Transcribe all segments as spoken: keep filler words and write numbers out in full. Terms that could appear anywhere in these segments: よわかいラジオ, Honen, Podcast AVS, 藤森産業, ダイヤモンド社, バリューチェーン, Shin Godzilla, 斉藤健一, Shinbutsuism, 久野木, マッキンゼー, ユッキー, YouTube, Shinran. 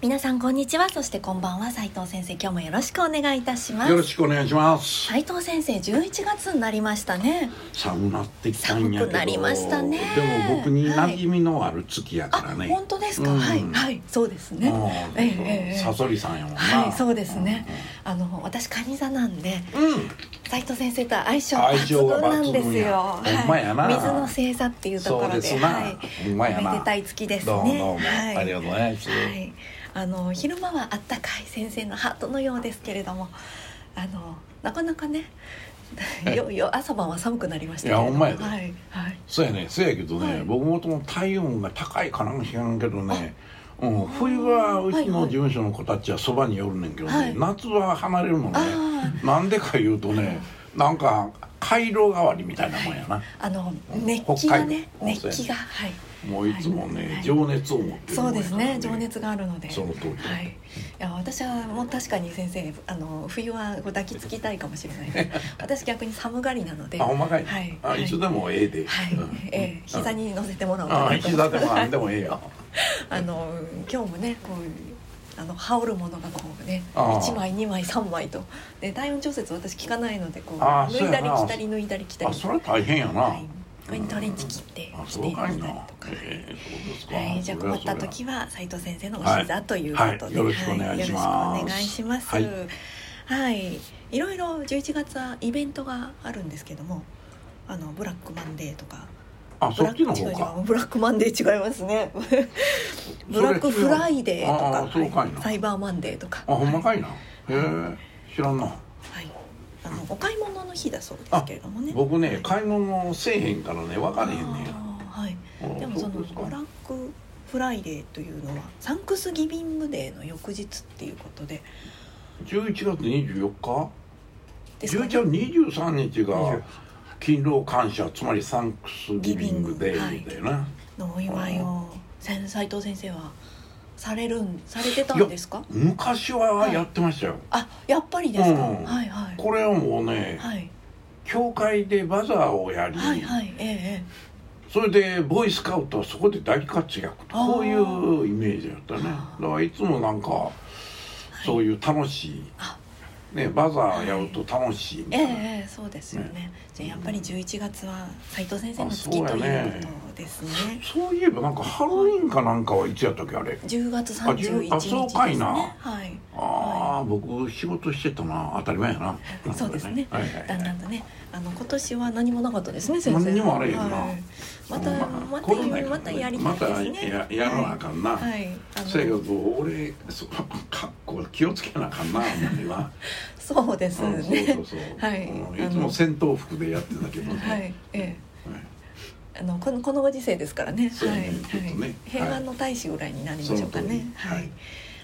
皆さんこんにちは、そしてこんばんは。斉藤先生、今日もよろしくお願いいたします。よろしくお願いします。斉藤先生、じゅういちがつになりましたね。寒くなってきたんやけど、寒くなりましたね。でも僕に馴染みのある月やからね、はい、あ、本当ですか、うん、はい、はい、そうですね、うん、ええ、サソリさんやもんな、はい、そうですね、うん、あの私カニ座なんで、うん、斉藤先生と相性抜群なんですよ。ほんまやな、はい、水の星座っていうところ で, で、はい、ほんまやな、おめでたい月ですね。どうもどうも、はい、ありがとうございます、はい。あの昼間はあったかい先生のハートのようですけれども、あのなかなかねよよ朝晩は寒くなりましたけど、いやほんまやで、はいはい、そうやね、そうやけどね、はい、僕もとも体温が高いかなんか知らんけどね、うん、冬はうちの事務所の子たちはそばに寄るねんけどね、はい、夏は離れるのね、なんでかいうとね、なんか回廊代わりみたいなもんやな、はい、あの熱気がね、熱気が、はい、もういつもね、はいはい、情熱を持ってる、そうですね、情熱があるので、その通り、はい、いや私はもう確かに先生、あの冬は抱きつきたいかもしれないです私逆に寒がりなので、あ、おまかい、はい、あ、一緒でもええで、はい、うん、えー、膝に乗せてもらおうかなと思って、あ、膝でもなんでもええよあの今日もね、こうあの羽織るものがこうね、いちまいにまいさんまいとで、体温調節私効かないので、こう脱いだり着たり脱いだり着たり、あ、それ大変やな、はい、これにトレンチ切って着ていたりとか、えー、じゃあ困った時は斉藤先生のお膝ということで、はいはい、よろしくお願いします。はい、いろいろじゅういちがつはイベントがあるんですけども、あのブラックマンデーとか、あ、そっちの方か、ブラックマンデー違いますねブラックフライデーと か, あーかい、はい、サイバーマンデーとか、あ、ほんまかいな、はい、へー、知らんな、はい、あのお買い物の日だそうですけれどもね。僕ね、はい、買い物せえへんからね、分かれへんねん、はい、でもそのブラックフライデーというのはサンクスギビングデーの翌日っていうことで、じゅういちがつにじゅうよっかですか、ね、じゅういちがつにじゅうさんにちが勤労感謝、つまりサンクスギビングデーみたいな、はい、のお祝いを斉藤先生はされるんされてたんですか？昔はやってましたよ、はい、あ、やっぱりですか、うん、はいはい、これはもうね、はい、教会でバザーをやり、はいはい、えー、それでボーイスカウトはそこで大活躍と、こういうイメージだったね。だからいつもなんか、はい、そういう楽しい、あね、バザーやると楽しいみたいな、はい、ええー、そうですよ ね, ね。じゃあやっぱりじゅういちがつは斉藤先生の月ということですね。そ う, ねそういえばなんかハロウィンかなんかはいつやったっけ、あれじゅうがつさんじゅういちにちですね。あ、そうかいな、はい、あ、はい、僕仕事してたな、当たり前やなそうですね、はいはいはい、だんだんとね、あの今年は何もなかったですね先生。何にもあれへんな、はい、また、また、ね、またやりたいですね。また や, やらなあかんな、はいはい、あのせやけど俺そ格好気をつけなあかんな今そうですね、そうそうそう、はい、いつも戦闘服でやってたけどね、はい、ええ、はい、あのこのこのご時世ですからね、そうね、はい、ね、はい、平和の大使ぐらいになりましょうかね、はい、はい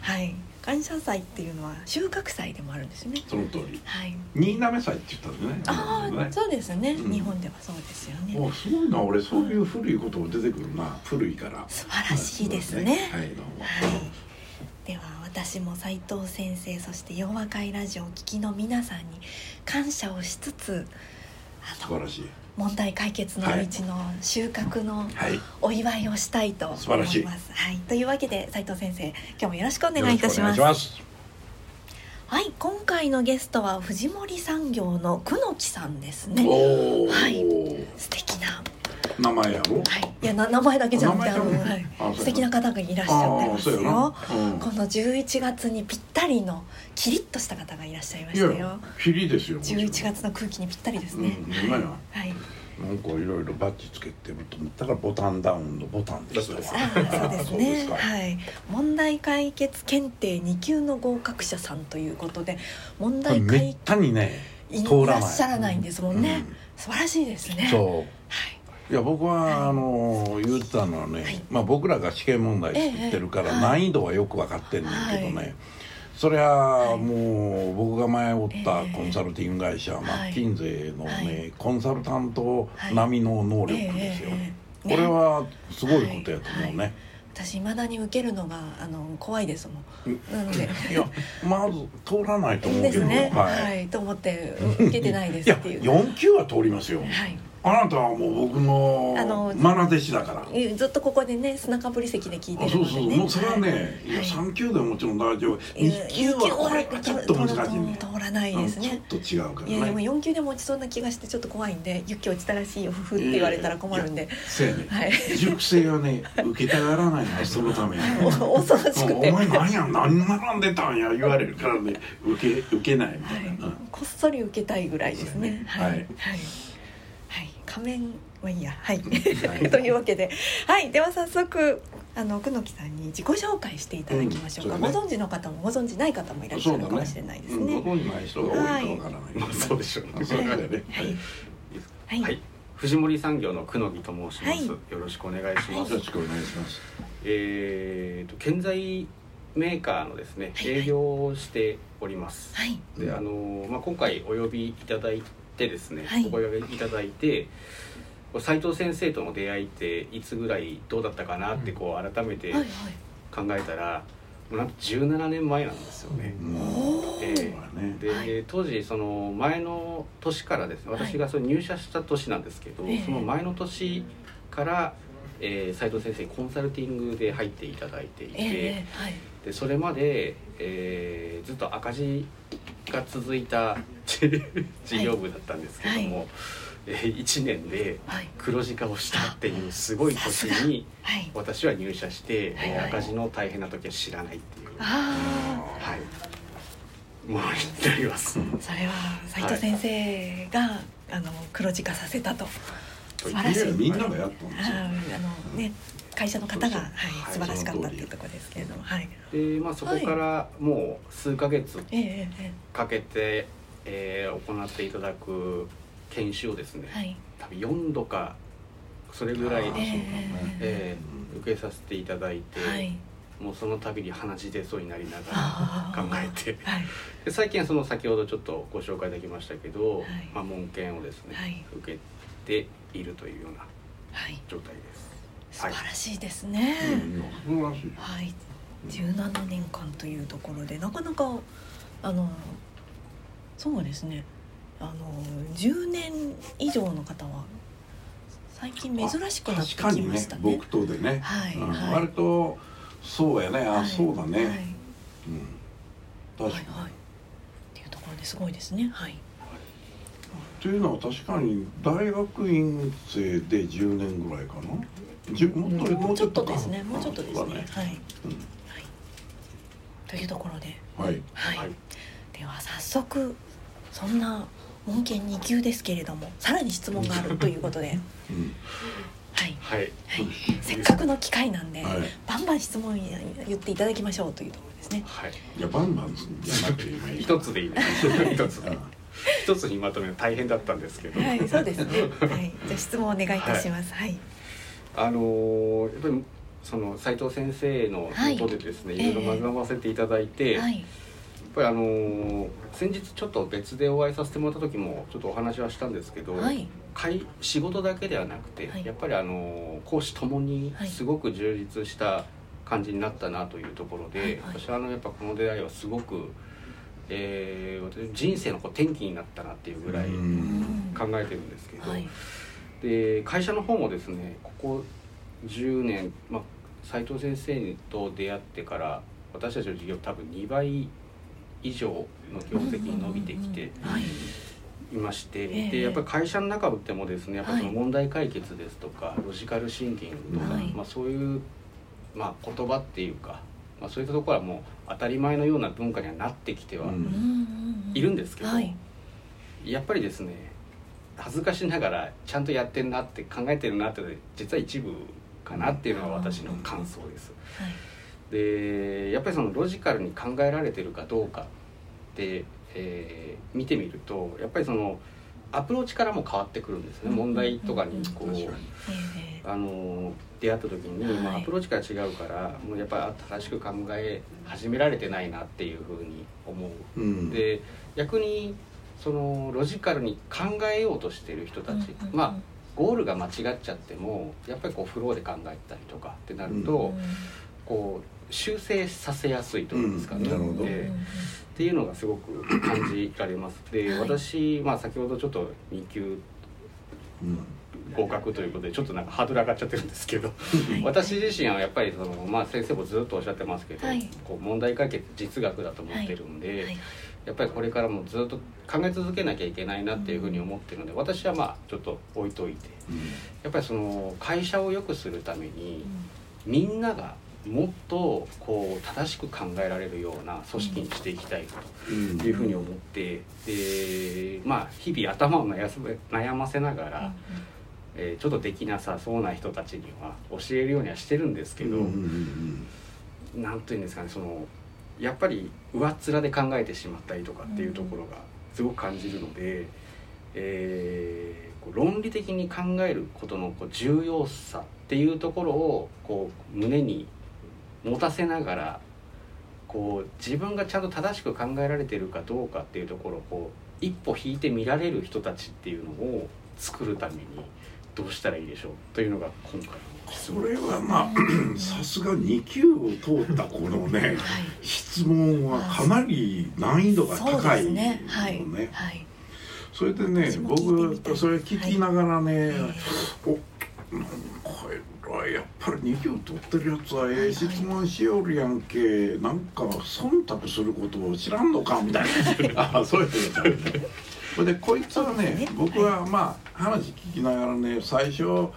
はい、感謝祭っていうのは収穫祭でもあるんですね。その通り、はい、新滑祭って言ったんですね。ああ、ね、そうですね、うん、日本ではそうですよね。お、すごいな、俺そういう古いことも出てくるな、うん、古いから素晴らしいですね、はい、はい、どうも、はいでは私も斉藤先生、そしてよわかいラジオを聞きの皆さんに感謝をしつつ、あの素晴らしい問題解決の道の収穫のお祝いをしたいと思います、はい、素晴らしい、はい、というわけで斉藤先生、今日もよろしくお願いいたします。よろしくお願いします。はい、今回のゲストは藤森産業の久野木さんですね。お、はい、素敵な名前やろ、はい、いや名前だけじゃなくて、はい、素敵な方がいらっしゃってますよ、うん、このじゅういちがつにぴったりのキリッとした方がいらっしゃいましたよ。いやキリですよ、じゅういちがつの空気にぴったりですね、うん、はい、はい、なんかいろいろバッジつけてると思ったからボタンダウンのボタンでした。そうですねはい、問題解決検定にきゅうの合格者さんということで、問題解めったにねいらっしゃらないんですもんね、うんうん、素晴らしいですね。そう、はい、いや僕は、はい、あの言ったのはね、はい、まあ、僕らが試験問題作ってるから、ええ、難易度はよく分かってんねんけどね、はい、そりゃもう僕が前おったコンサルティング会社、ええ、マッキンゼーのね、はい、コンサルタント並みの能力ですよね、はい、ええ、これはすごいことやと思うね、はいはい、私未だに受けるのがあの怖いですもん。なのでいやまず通らないと思うけどですね、はい、はい、と思って受けてないですっていう。いやよん級は通りますよ、はい、あなたはもう僕のマナ弟子だから、ずっとここでね砂かぶり席で聞いてるので、ね、そうそうもうそれはね、はい、いやさん級ではもちろん大丈夫、に級はこれがちょっと難しいね、通らないですね、ちょっと違うからね。いやでもよん級でも落ちそうな気がしてちょっと怖いんで、ゆっき落ちたらしいよふふって言われたら困るんで、そうやね、はい、塾生はね受けたがらないのそのために恐ろしくてお前何や何並んでたんや言われるからね受け、受けないみたいな、はい、こっそり受けたいぐらいですね、はい、はいはい、仮面はいいや、はい、というわけで、はい、では早速あの久野木さんに自己紹介していただきましょうか、うんうね、ご存知の方もご存知ない方もいらっしゃるかもしれないですね、ご存知ない人が多いとわからない、はい、そうでしょうね、はいはいはい、藤森産業の久野木と申します、はい、よろしくお願いします、はい、よろしくお願いします。えーと建材メーカーのですね、はいはい、営業をしております、はい、であのまあ、今回お呼びいただいてでですね、はい、お声がけいただいて斉藤先生との出会いっていつぐらいどうだったかなってこう改めて考えたら、うん、はいはい、もうなんとじゅうななねんまえなんですよね、うん、えー、で、はい、当時その前の年からですね、私がその入社した年なんですけど、はい、その前の年から、えー、斉藤先生にコンサルティングで入っていただいていて、えーはい、でそれまで、えー、ずっと赤字が続いた事業部だったんですけども、はい、えー、いちねんで黒字化をしたっていうすごい年に私は入社して、はい、赤字の大変な時は知らないっていう、はい、ものになります。それは斉藤先生が、はい、あの黒字化させたと素晴らしい、みんながやったんですよ、あの、ね、会社の方が、はい、素晴らしかったっていうところですけれども、はい、でまあ、そこからもう数ヶ月かけて、はい、えー、行っていただく研修をですね、はい、多分よんどかそれぐらい、えーえー、受けさせていただいて、はい、もうその度に鼻血出そうになりながら考えて、はい、で最近はその先ほどちょっとご紹介できましたけど、はい、まあ、文献をですね、はい、受けているというような状態です、はい、素晴らしいですね、うん、素晴らしい、はい、じゅうななねんかんというところでなかなかあのそうですね、あのじゅうねんいじょうの方は最近珍しくなってきましたね、確かにね、僕とでね、はい、うん、はい、割とそうやね、はい、あ、そうだね、はい、うん、確かに、はいはい、っていうところですごいですね、はい、というのは確かに大学院生でじゅうねんぐらいかな、うん、も, っともうちょっとですね、もうちょっとですね、はい、うん、はい、というところで、はい、はいはい、では早速そんな文献にきゅうですけれどもさらに質問があるということで、うん、はい、はいはい、せっかくの機会なんで、はい、バンバン質問言っていただきましょうというところですね、はい、いやバンバンじゃなくて今一つでいいです一つで一つにまとめるの大変だったんですけど、はい、そうですね、はい、じゃあ質問お願いいたします、はい、あのー、やっぱりその斉藤先生のことでですね、はい、いろいろ学ばせていただいて、えーはい、やっぱりあのー、先日ちょっと別でお会いさせてもらった時もちょっとお話はしたんですけど、はい、仕事だけではなくて、はい、やっぱりあのー、講師ともにすごく充実した感じになったなというところで、はいはい、私はあのやっぱこの出会いはすごく、えー、人生のこう転機になったなっていうぐらい考えてるんですけど、はい、で会社の方もですねここじゅうねん、まあ、斉藤先生と出会ってから私たちの事業多分にばいいじょうの業績に伸びてきていまして、うんうんうん、はい、でやっぱり会社の中でもですねやっぱその問題解決ですとか、はい、ロジカルシンキングとか、はい、まあ、そういう、まあ、言葉っていうか、まあ、そういったところはもう当たり前のような文化にはなってきてはいるんですけど、うんうんうん、はい、やっぱりですね恥ずかしながらちゃんとやってるなって考えてるなって実は一部かなっていうのが私の感想です、はい、でやっぱりそのロジカルに考えられてるかどうかって、えー、見てみるとやっぱりそのアプローチからも変わってくるんですね、うん、問題とかにこう、うん、あの出会った時に、まあ、アプローチから違うから、はい、もうやっぱり正しく考え始められてないなっていうふうに思う、うん、で逆にそのロジカルに考えようとしている人たち、うん、まあゴールが間違っちゃってもやっぱりこうフローで考えたりとかってなると、うん、こう修正させやすいというんですかね、うん、でっていうのがすごく感じられます。で、はい、私、まあ、先ほどちょっとに級合格ということでちょっとなんかハードル上がっちゃってるんですけど、はい、私自身はやっぱりその、まあ、先生もずっとおっしゃってますけど、はい、こう問題解決実学だと思ってるんで、はいはい、やっぱりこれからもずっと考え続けなきゃいけないなっていうふうに思ってるので、私はまあちょっと置いといて、うん、やっぱりその会社を良くするために、うん、みんながもっとこう正しく考えられるような組織にしていきたいというふうに思って、で、まあ、日々頭を悩ませながら、えー、ちょっとできなさそうな人たちには教えるようにはしてるんですけど、なんていうんですかね、そのやっぱり上っ面で考えてしまったりとかっていうところがすごく感じるので、えー、こう論理的に考えることのこう重要さっていうところをこう胸に持たせながら、こう自分がちゃんと正しく考えられているかどうかっていうところをこう一歩引いて見られる人たちっていうのを作るためにどうしたらいいでしょうというのが今回。それはまあさすがに級を通ったこのね、はい、質問はかなり難易度が高いのね。それでね、僕それ聞きながらね、はい、おやっぱりに級取ってるやつはええ質問しよるやんけ、なんか忖度することを知らんのかみたいなあ、そういうことですね。でこいつはね、僕はまあ話聞きながらね、最初思う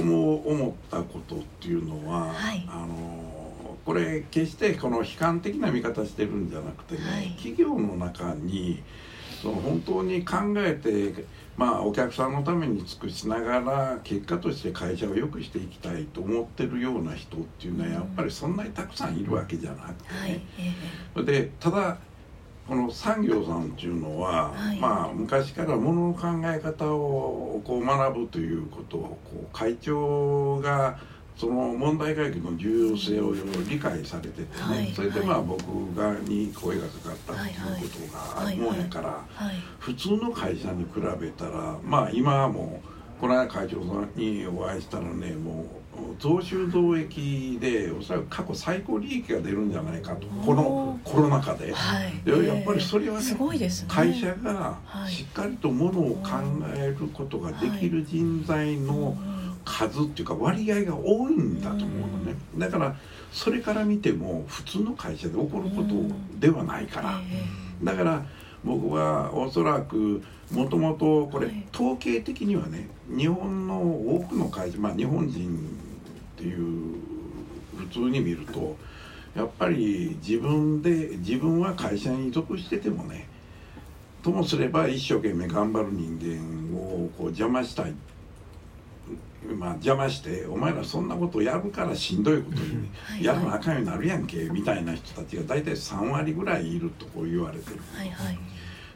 思ったことっていうのは、はい、あのこれ決してこの悲観的な見方してるんじゃなくてね、はい、企業の中にその本当に考えて、まあ、お客さんのために尽くしながら結果として会社を良くしていきたいと思ってるような人っていうのはやっぱりそんなにたくさんいるわけじゃなくてね、はい、でただこの産業さんっていうのは、はい、まあ、昔からものの考え方をこう学ぶということをこう会長がその問題解決の重要性を理解されててね、はい、それでまあ僕がに声がかかったっていうことがあるもんやから、普通の会社に比べたら、まあ今はもうこの間会長さんにお会いしたらね、もう増収増益でおそらく過去最高利益が出るんじゃないかと、このコロナ禍で、はい、でやっぱりそれは、ね、すごいですね、会社がしっかりとものを考えることができる人材の数っていうか割合が多いんだと思うのね。だからそれから見ても普通の会社で起こることではないから、だから僕はおそらくもともとこれ統計的にはね、日本の多くの会社、まあ日本人っていう普通に見るとやっぱり自分で自分は会社に属しててもね、ともすれば一生懸命頑張る人間をこう邪魔したい、まあ邪魔してお前らそんなことやるからしんどいことに、ね、はいはい、やるのあかんようになるやんけみたいな人たちが大体さんわりぐらいいるとこう言われてる、はいはい、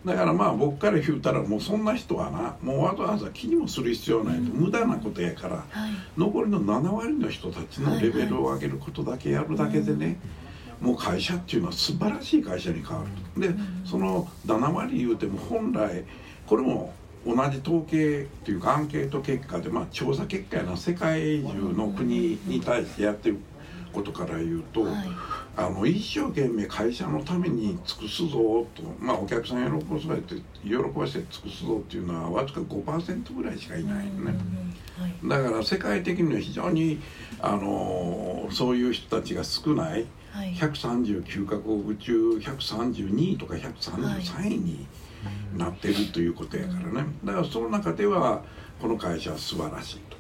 だからまあ僕から言うたらもうそんな人はな、もうわざわざ気にもする必要ないと、うん、無駄なことやから、はい、残りのななわりの人たちのレベルを上げることだけやるだけでね、はいはい、もう会社っていうのは素晴らしい会社に変わるで、うん、そのななわり言うても本来これも同じ統計というかアンケート結果で、まあ調査結果やな、世界中の国に対してやってることから言うと、はい、あの一生懸命会社のために尽くすぞと、まあお客さん喜ばせて喜ばせて尽くすぞっていうのはわずか ごパーセント ぐらいしかいないよね、はい、だから世界的には非常にあのそういう人たちが少ない、はい、ひゃくさんじゅうきゅうかこく中ひゃくさんじゅうにいとかひゃくさんじゅうさんいに、はい、なってるということやからね。だからその中ではこの会社は素晴らしいと、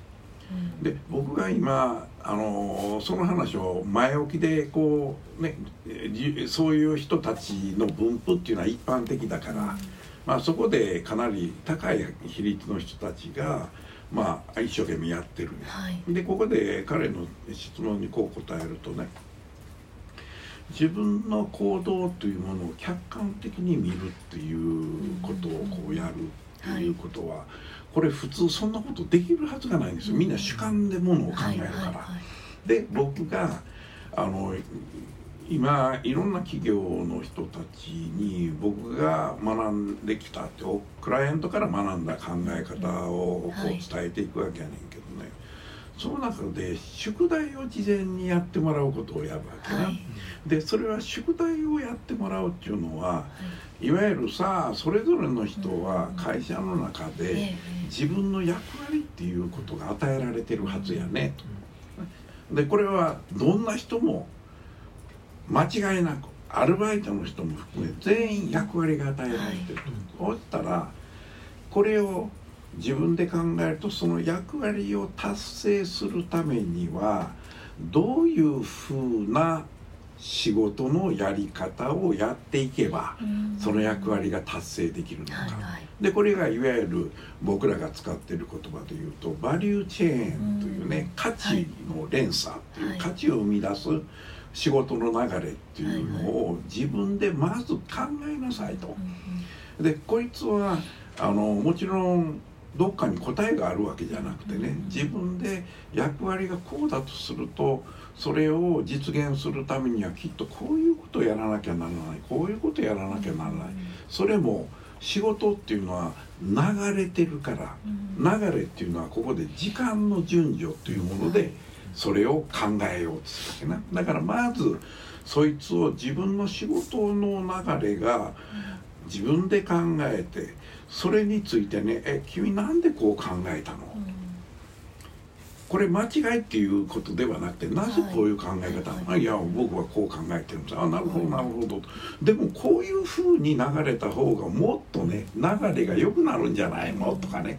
うん、で僕が今あのその話を前置きでこうね、そういう人たちの分布っていうのは一般的だから、うん、まあ、そこでかなり高い比率の人たちが、まあ、一生懸命やってる、はい、でここで彼の質問にこう答えるとね、自分の行動というものを客観的に見るっていうことをこうやるということは、はい、これ普通そんなことできるはずがないんですよ。みんな主観でものを考えるから、はいはいはい、で僕があの今いろんな企業の人たちに僕が学んできたってクライアントから学んだ考え方をこう伝えていくわけやねんけどね、はい、その中で宿題を事前にやってもらうことをやるわけな、はい、でそれは宿題をやってもらうっていうのは、はい、いわゆるさそれぞれの人は会社の中で自分の役割っていうことが与えられてるはずやねと。でこれはどんな人も間違いなくアルバイトの人も含め全員役割が与えられてると、はい、そうしたらこれを自分で考えるとその役割を達成するためにはどういうふうな仕事のやり方をやっていけばその役割が達成できるのか、はいはい、でこれがいわゆる僕らが使っている言葉でいうとバリューチェーンというね、価値の連鎖っていう価値を生み出す仕事の流れっていうのを自分でまず考えなさいと。でこいつはあのもちろんどっかに答えがあるわけじゃなくてね、自分で役割がこうだとするとそれを実現するためにはきっとこういうことをやらなきゃならない、こういうことをやらなきゃならない、それも仕事っていうのは流れてるから、流れっていうのはここで時間の順序というものでそれを考えようとするわけな。だからまずそいつを自分の仕事の流れが自分で考えて、それについてね、え君なんでこう考えたの、うん、これ間違いっていうことではなくて、なぜこういう考え方、はいはい、いや僕はこう考えてるんです、あなるほどなるほど、うん、でもこういう風に流れた方がもっとね流れが良くなるんじゃないのとかね、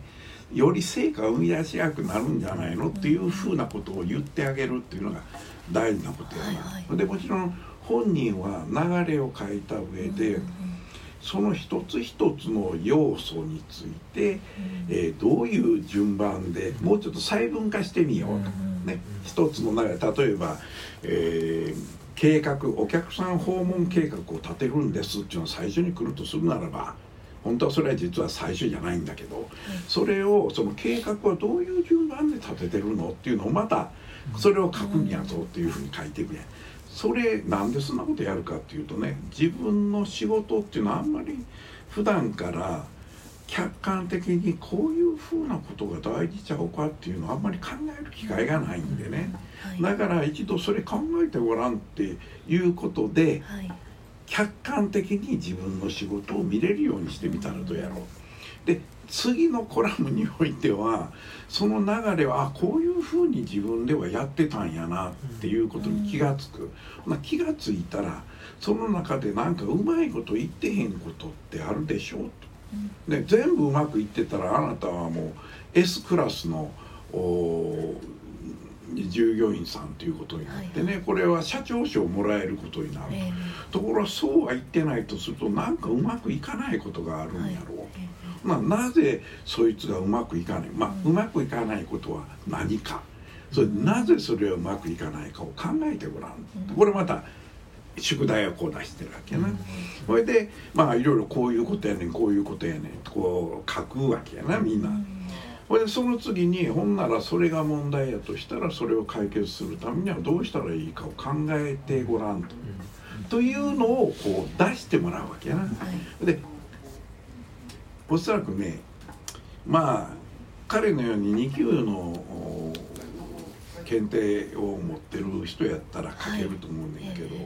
より成果を生み出しやすくなるんじゃないのっていうふうなことを言ってあげるっていうのが大事なことやな、はいはい、でもちろん本人は流れを変えた上で、うん、その一つ一つの要素について、えー、どういう順番でもうちょっと細分化してみようと、ね、一つの流れ、例えば、えー、計画、お客さん訪問計画を立てるんですっていうのが最初に来るとするならば、本当はそれは実は最初じゃないんだけど、それをその計画はどういう順番で立ててるのっていうのをまたそれを書くんやぞっていうふうに書いていくやん。それなんでそんなことやるかっていうとね、自分の仕事っていうのはあんまり普段から客観的にこういうふうなことが大事ちゃうかっていうのはあんまり考える機会がないんでね、はい、だから一度それ考えてごらんっていうことで、はい、客観的に自分の仕事を見れるようにしてみたらどうやろう。で次のコラムにおいてはその流れはあこういうふうに自分ではやってたんやなっていうことに気がつく、まあ、気がついたらその中でなんかうまいこと言ってへんことってあるでしょうと。で全部うまくいってたらあなたはもう S クラスの従業員さんということになってね、これは社長賞をもらえることになると。ところがそうは言ってないとするとなんかうまくいかないことがあるんやろう、まあ、なぜそいつがうまくいかない、まあ、うまくいかないことは何か、それなぜそれはうまくいかないかを考えてごらん。これまた宿題をこう出してるわけな。それでまあいろいろこういうことやねんこういうことやねんとこう書くわけやな、みんな。それでその次にほんならそれが問題やとしたらそれを解決するためにはどうしたらいいかを考えてごらんと、というのをこう出してもらうわけやな。でおそらくね、まあ彼のようにに級の検定を持ってる人やったら書けると思うんだけど、はい、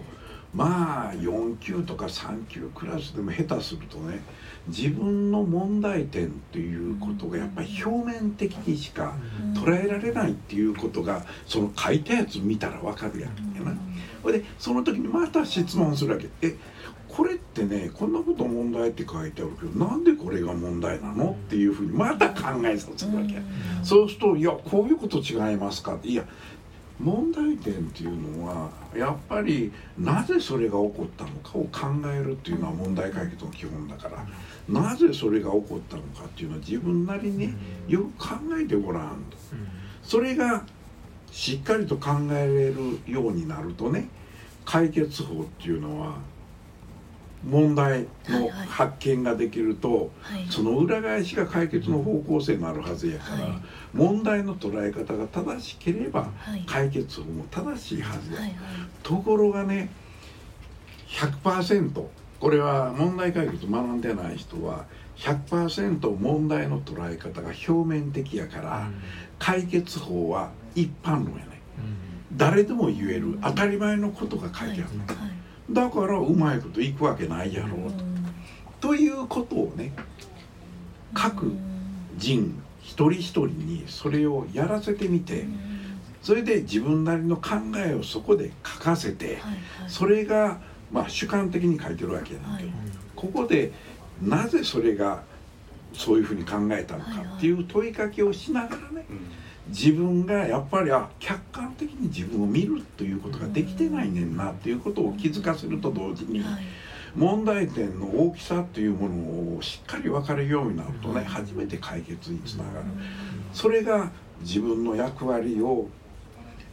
まあよん級とかさん級クラスでも下手するとね、自分の問題点っていうことがやっぱり表面的にしか捉えられないっていうことがその書いたやつ見たらわかるやんけな。でその時にまた質問するわけ。えこれってねこんなこと問題って書いてあるけどなんでこれが問題なのっていうふうにまた考えさせるわけ。そうするといやこういうこと違いますかって、いや問題点っていうのはやっぱりなぜそれが起こったのかを考えるっていうのは問題解決の基本だから、なぜそれが起こったのかっていうのは自分なりによく考えてごらんと。それがしっかりと考えれるようになるとね、解決法っていうのは問題の発見ができると、はいはい、その裏返しが解決の方向性もあるはずやから、はい、問題の捉え方が正しければ解決も正しいはずや、はいはい、ところがね ひゃくパーセント これは問題解決学んでない人は ひゃくパーセント 問題の捉え方が表面的やから、うん、解決法は一般論やね、うん、誰でも言える当たり前のことが解決なんだ、はいはい、だからうまいこといくわけないやろうと、ということをね、各人一人一人にそれをやらせてみて、それで自分なりの考えをそこで書かせて、それがまあ主観的に書いてるわけなんだけど、ここでなぜそれがそういうふうに考えたのかっていう問いかけをしながらね、自分がやっぱりあ客観的に自分を見るということができてないねんなっていうことを気づかせると同時に、問題点の大きさというものをしっかり分かるようになるとね、初めて解決につながる。それが自分の役割を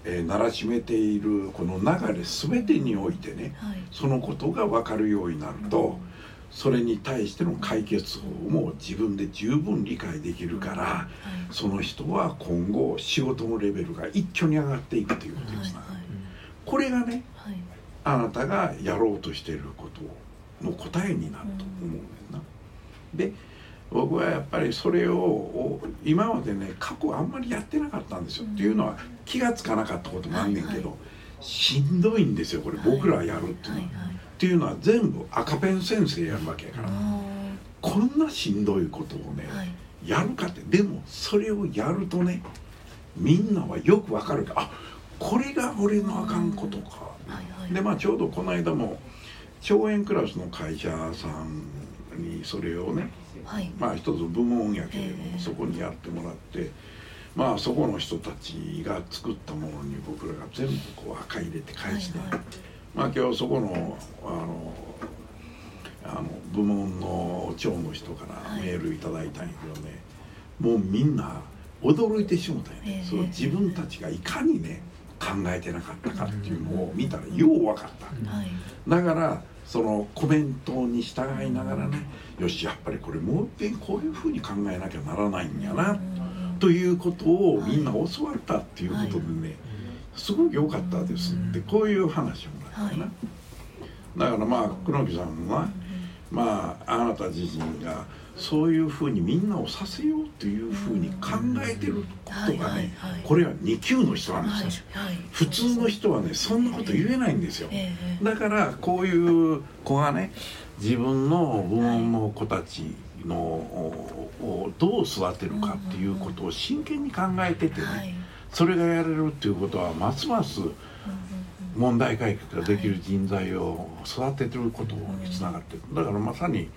えー、慣らしめているこの流れ全てにおいてね、そのことが分かるようになると、それに対しての解決法も自分で十分理解できるから、はい、その人は今後仕事のレベルが一挙に上がっていくということです、はいはい、これがね、はい、あなたがやろうとしていることの答えになると思うねんな。で、僕はやっぱりそれを今までね、過去あんまりやってなかったんですよ、うん、っていうのは気がつかなかったこともあんねんけど、はいはい、しんどいんですよこれ、はい、僕らやるっていうのは。はいはい、っていうのは全部赤ペン先生やるわけやから、こんなしんどいことをね、はい、やるかって。でもそれをやるとね、みんなはよくわかるから、あ、これが俺のあかんことか、はいはい、でまあちょうどこの間も兆円クラスの会社さんにそれをね、はい、まあ一つ部門やけれどもそこにやってもらって、まあそこの人たちが作ったものに僕らが全部こう赤入れて返して、はいはい、まあ今日そこのあのあの部門の長の人からメールいただいたんやけどね、はい、もうみんな驚いてしもたよね、えー、その自分たちがいかにね考えてなかったかっていうのを見たらよう分かった、はい、だからそのコメントに従いながらね、よしやっぱりこれもう一遍こういうふうに考えなきゃならないんやな、うん、ということをみんな教わったっていうことでね、はい、すごく良かったですって、こういう話をもらったな、はい、だからまあ黒木さんは、まああなた自身がそういうふうにみんなをさせようというふうに考えてることがね、これはに級の人なんですよ、はいはい、普通の人はねそんなこと言えないんですよ、えー、だからこういう子がね、自分の部門の子たちのをどう育てるかっていうことを真剣に考えててね、はい、それがやれるっていうことはますます問題解決ができる人材を育ててることにつながってる。だからまさに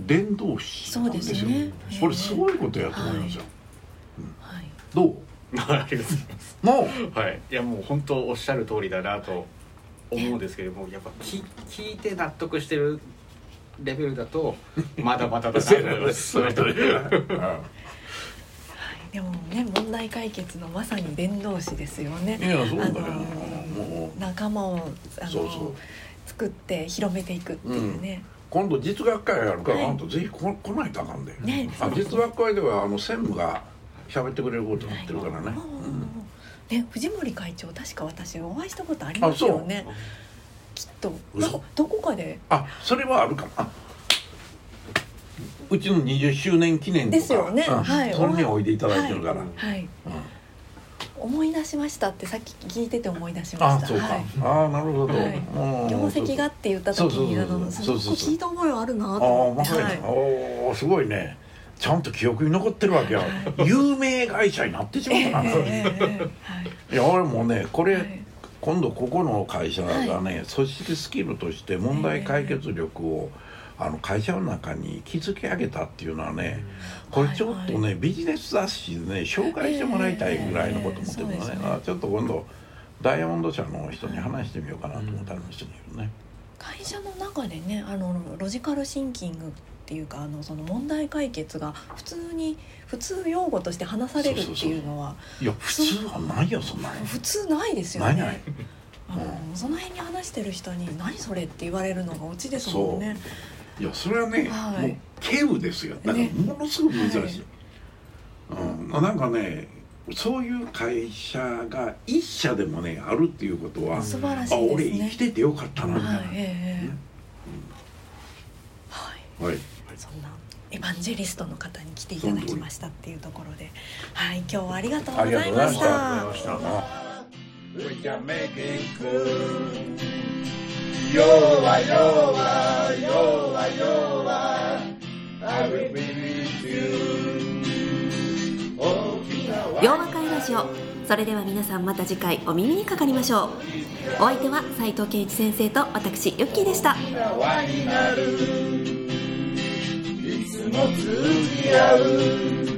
伝道師なんですよ。そうですね、これすごいことやと思いますよ、はい、うん、どうありがとうございますもう、はい、いやもう本当おっしゃる通りだなと思うんですけども、やっぱ聞、聞いて納得してるレベルだとまだまだだなと思いますでもね、問題解決のまさに伝道師ですよね。いやそうだよ、もう仲間をあのそうそう作って広めていくっていうね、うん、今度実学会やるから、はい、なんとぜひ来ないとあかんで、ね、あ実学会ではあの専務が喋ってくれることになってるからね、はい、うん、ね、藤森会長確か私お会いしたことありますよね、きっとなんかどこかで、あ、それはあるかも、あうちのにじゅっしゅうねん記念とかですよね、はい、それにおいでいただいてるから、はいはい、うん、思い出しましたってさっき聞いてて思い出しました。あ、そうか、はい、あ、なるほど、はい、業績がって言った時に聞いた覚えあるなと思って、あ、はい、おすごいね、ちゃんと記憶に残ってるわけや、はい、有名会社になってしまったな、えーえーはい、いや俺もねこれ、はい、今度ここの会社がね、はい、組織スキルとして問題解決力を、えー、あの会社の中に築き上げたっていうのはね、うん、これちょっとね、はいはい、ビジネス雑誌でね紹介してもらいたいぐらいのこと思ってるのね、えーえー、ね、ちょっと今度ダイヤモンド社の人に話してみようかなと思ったりもしてるよね。会社の中でね、あのロジカルシンキングっていうか、あのその問題解決が普通に普通用語として話されるっていうのは、そうそうそう、いや普通はないよそんなの、普通ないですよね、ないないあの、うん、その辺に話してる人に何それって言われるのがオチですもんね。いやそれはね、はい、もう稀有ですよ。だからものすごく珍しい、ね、はい、うん、なんかねそういう会社が一社でもねあるっていうことは素晴らしいですね。あ、俺生きててよかったなみたいな、はい、えー、ね、うん、はい、はい、そんなエヴァンジェリストの方に来ていただきましたっていうところで、はい、今日はありがとうございました。洋和会ラジオ、それでは皆さんまた次回お耳にかかりましょう。お相手は斉藤圭一先生と私ユッキーでした。いつも通じ合う